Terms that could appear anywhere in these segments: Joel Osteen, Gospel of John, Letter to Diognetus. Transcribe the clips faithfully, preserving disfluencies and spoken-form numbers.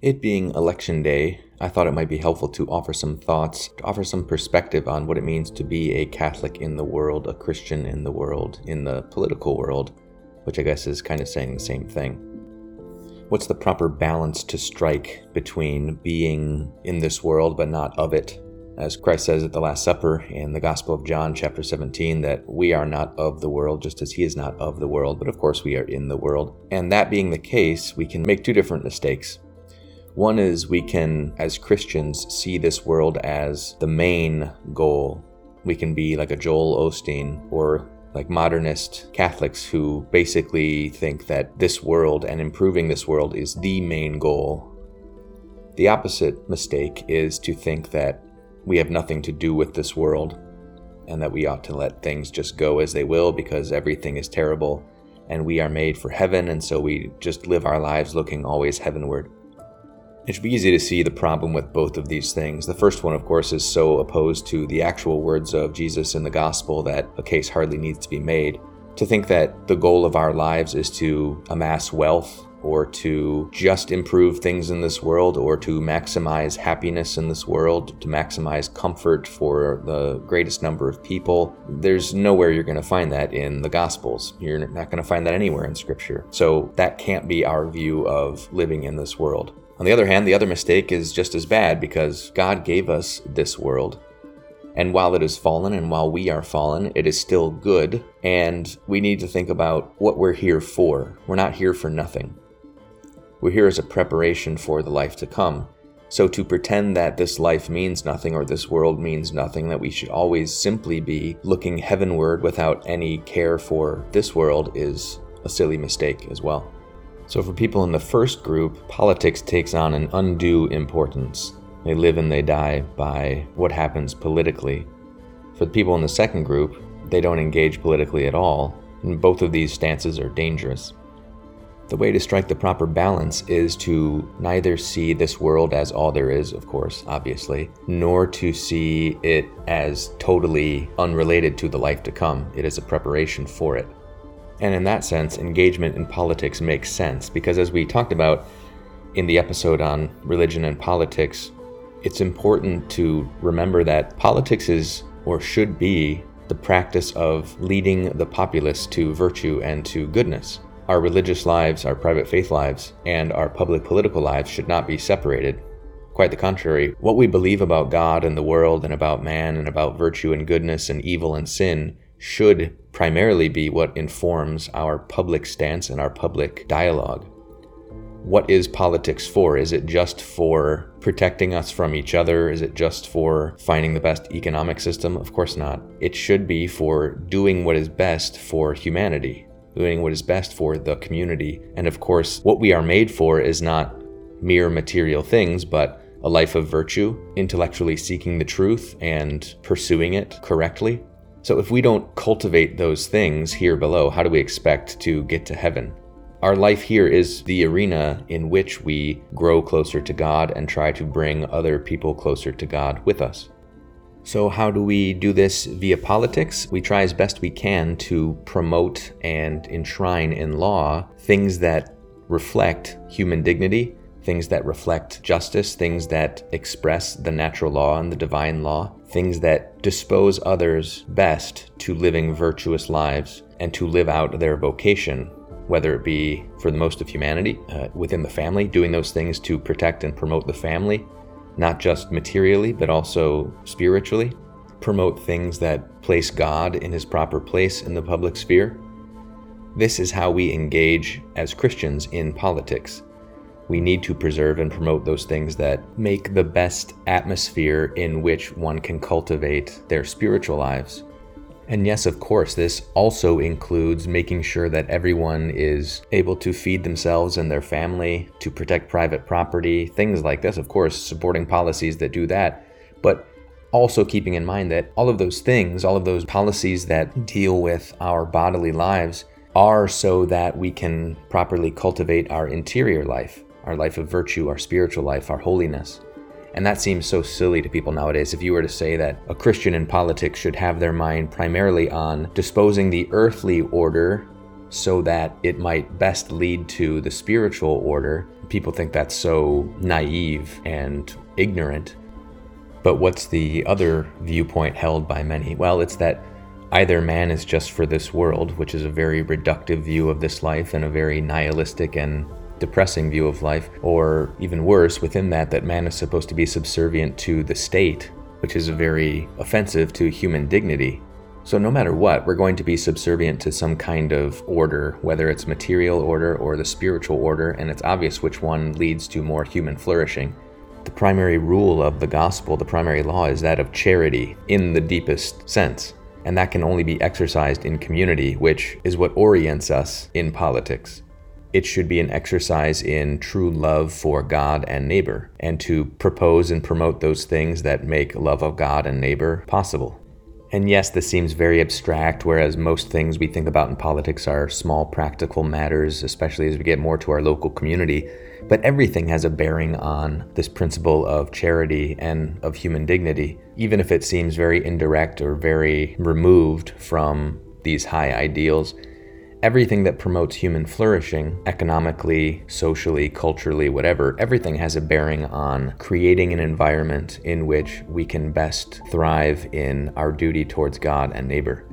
It being Election Day, I thought it might be helpful to offer some thoughts, to offer some perspective on what it means to be a Catholic in the world, a Christian in the world, in the political world, which I guess is kind of saying the same thing. What's the proper balance to strike between being in this world but not of it? As Christ says at the Last Supper in the Gospel of John, chapter seventeen, that we are not of the world, just as he is not of the world, but of course we are in the world. And that being the case, we can make two different mistakes. One is we can, as Christians, see this world as the main goal. We can be like a Joel Osteen or like modernist Catholics who basically think that this world and improving this world is the main goal. The opposite mistake is to think that we have nothing to do with this world and that we ought to let things just go as they will because everything is terrible and we are made for heaven, and so we just live our lives looking always heavenward. It should be easy to see the problem with both of these things. The first one, of course, is so opposed to the actual words of Jesus in the gospel that a case hardly needs to be made. To think that the goal of our lives is to amass wealth or to just improve things in this world or to maximize happiness in this world, to maximize comfort for the greatest number of people, there's nowhere you're going to find that in the Gospels. You're not going to find that anywhere in Scripture. So that can't be our view of living in this world. On the other hand, the other mistake is just as bad because God gave us this world. And while it is fallen and while we are fallen, it is still good. And we need to think about what we're here for. We're not here for nothing. We're here as a preparation for the life to come. So to pretend that this life means nothing or this world means nothing, that we should always simply be looking heavenward without any care for this world is a silly mistake as well. So for people in the first group, politics takes on an undue importance. They live and they die by what happens politically. For the people in the second group, they don't engage politically at all, and both of these stances are dangerous. The way to strike the proper balance is to neither see this world as all there is, of course, obviously, nor to see it as totally unrelated to the life to come. It is a preparation for it. And in that sense, engagement in politics makes sense, because as we talked about in the episode on religion and politics, it's important to remember that politics is, or should be, the practice of leading the populace to virtue and to goodness. Our religious lives, our private faith lives, and our public political lives should not be separated. Quite the contrary, what we believe about God and the world and about man and about virtue and goodness and evil and sin should primarily be what informs our public stance and our public dialogue. What is politics for? Is it just for protecting us from each other? Is it just for finding the best economic system? Of course not. It should be for doing what is best for humanity, doing what is best for the community. And of course, what we are made for is not mere material things, but a life of virtue, intellectually seeking the truth and pursuing it correctly. So if we don't cultivate those things here below, how do we expect to get to heaven? Our life here is the arena in which we grow closer to God and try to bring other people closer to God with us. So how do we do this via politics? We try as best we can to promote and enshrine in law things that reflect human dignity, things that reflect justice, things that express the natural law and the divine law, things that dispose others best to living virtuous lives and to live out their vocation, whether it be for the most of humanity, uh, within the family, doing those things to protect and promote the family, not just materially, but also spiritually, promote things that place God in his proper place in the public sphere. This is how we engage as Christians in politics. We need to preserve and promote those things that make the best atmosphere in which one can cultivate their spiritual lives. And yes, of course, this also includes making sure that everyone is able to feed themselves and their family, to protect private property, things like this, of course, supporting policies that do that, but also keeping in mind that all of those things, all of those policies that deal with our bodily lives are so that we can properly cultivate our interior life, our life of virtue, our spiritual life, our holiness. And that seems so silly to people nowadays. If you were to say that a Christian in politics should have their mind primarily on disposing the earthly order so that it might best lead to the spiritual order. People think that's so naive and ignorant. But what's the other viewpoint held by many? Well, it's that either man is just for this world, which is a very reductive view of this life and a very nihilistic and depressing view of life, or even worse, within that, that man is supposed to be subservient to the state, which is very offensive to human dignity. So no matter what, we're going to be subservient to some kind of order, whether it's material order or the spiritual order, and it's obvious which one leads to more human flourishing. The primary rule of the gospel, the primary law, is that of charity in the deepest sense, and that can only be exercised in community, which is what orients us in politics. It should be an exercise in true love for God and neighbor, and to propose and promote those things that make love of God and neighbor possible. And yes, this seems very abstract, whereas most things we think about in politics are small practical matters, especially as we get more to our local community. But everything has a bearing on this principle of charity and of human dignity, even if it seems very indirect or very removed from these high ideals. Everything that promotes human flourishing, economically, socially, culturally, whatever, everything has a bearing on creating an environment in which we can best thrive in our duty towards God and neighbor.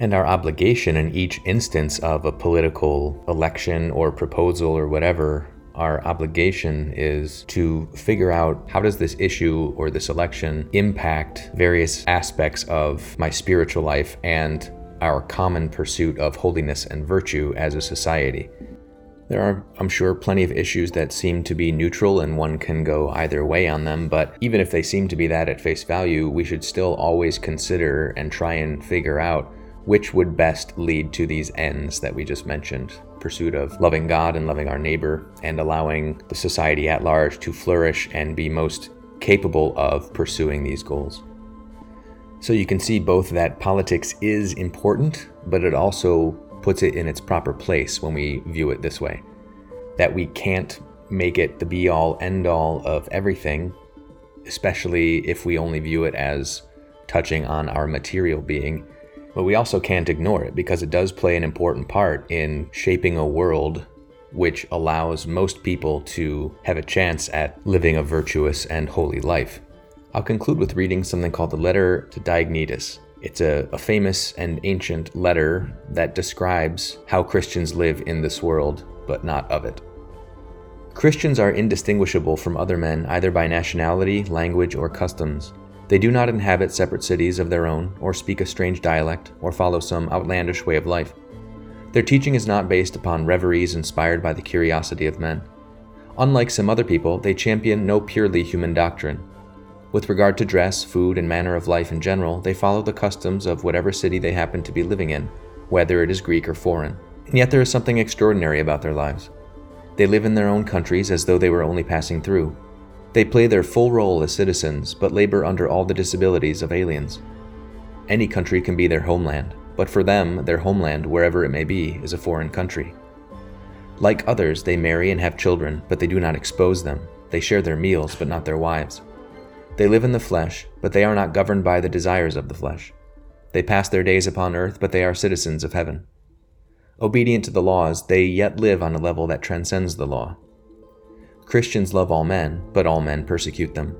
And our obligation in each instance of a political election or proposal or whatever, our obligation is to figure out, how does this issue or this election impact various aspects of my spiritual life and our common pursuit of holiness and virtue as a society. There are, I'm sure, plenty of issues that seem to be neutral and one can go either way on them, but even if they seem to be that at face value, we should still always consider and try and figure out which would best lead to these ends that we just mentioned. Pursuit of loving God and loving our neighbor and allowing the society at large to flourish and be most capable of pursuing these goals. So you can see both that politics is important, but it also puts it in its proper place when we view it this way. That we can't make it the be-all, end-all of everything, especially if we only view it as touching on our material being. But we also can't ignore it, because it does play an important part in shaping a world which allows most people to have a chance at living a virtuous and holy life. I'll conclude with reading something called the Letter to Diognetus. It's a, a famous and ancient letter that describes how Christians live in this world, but not of it. Christians are indistinguishable from other men either by nationality, language, or customs. They do not inhabit separate cities of their own, or speak a strange dialect, or follow some outlandish way of life. Their teaching is not based upon reveries inspired by the curiosity of men. Unlike some other people, they champion no purely human doctrine. With regard to dress, food, and manner of life in general, they follow the customs of whatever city they happen to be living in, whether it is Greek or foreign. And yet there is something extraordinary about their lives. They live in their own countries as though they were only passing through. They play their full role as citizens, but labor under all the disabilities of aliens. Any country can be their homeland, but for them, their homeland, wherever it may be, is a foreign country. Like others, they marry and have children, but they do not expose them. They share their meals, but not their wives. They live in the flesh, but they are not governed by the desires of the flesh. They pass their days upon earth, but they are citizens of heaven. Obedient to the laws, they yet live on a level that transcends the law. Christians love all men, but all men persecute them.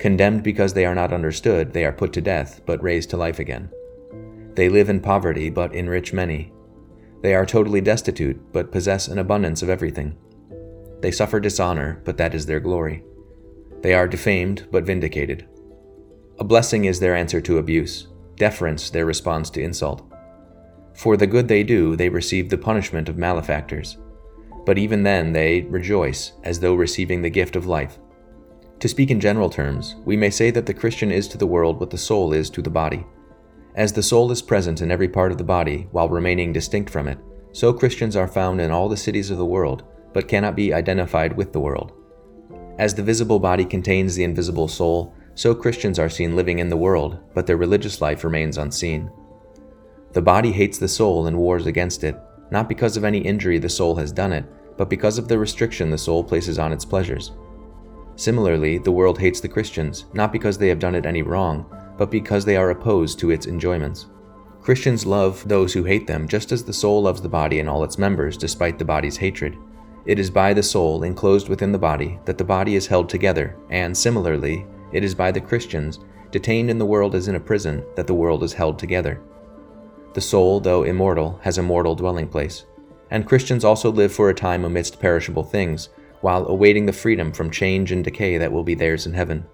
Condemned because they are not understood, they are put to death, but raised to life again. They live in poverty, but enrich many. They are totally destitute, but possess an abundance of everything. They suffer dishonor, but that is their glory. They are defamed, but vindicated. A blessing is their answer to abuse, deference their response to insult. For the good they do, they receive the punishment of malefactors. But even then they rejoice, as though receiving the gift of life. To speak in general terms, we may say that the Christian is to the world what the soul is to the body. As the soul is present in every part of the body, while remaining distinct from it, so Christians are found in all the cities of the world, but cannot be identified with the world. As the visible body contains the invisible soul, so Christians are seen living in the world, but their religious life remains unseen. The body hates the soul and wars against it, not because of any injury the soul has done it, but because of the restriction the soul places on its pleasures. Similarly, the world hates the Christians, not because they have done it any wrong, but because they are opposed to its enjoyments. Christians love those who hate them, just as the soul loves the body and all its members, despite the body's hatred. It is by the soul enclosed within the body that the body is held together, and similarly, it is by the Christians, detained in the world as in a prison, that the world is held together. The soul, though immortal, has a mortal dwelling place, and Christians also live for a time amidst perishable things, while awaiting the freedom from change and decay that will be theirs in heaven.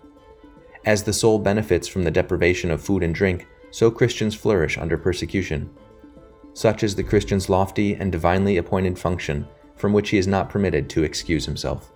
As the soul benefits from the deprivation of food and drink, so Christians flourish under persecution. Such is the Christian's lofty and divinely appointed function, from which he is not permitted to excuse himself.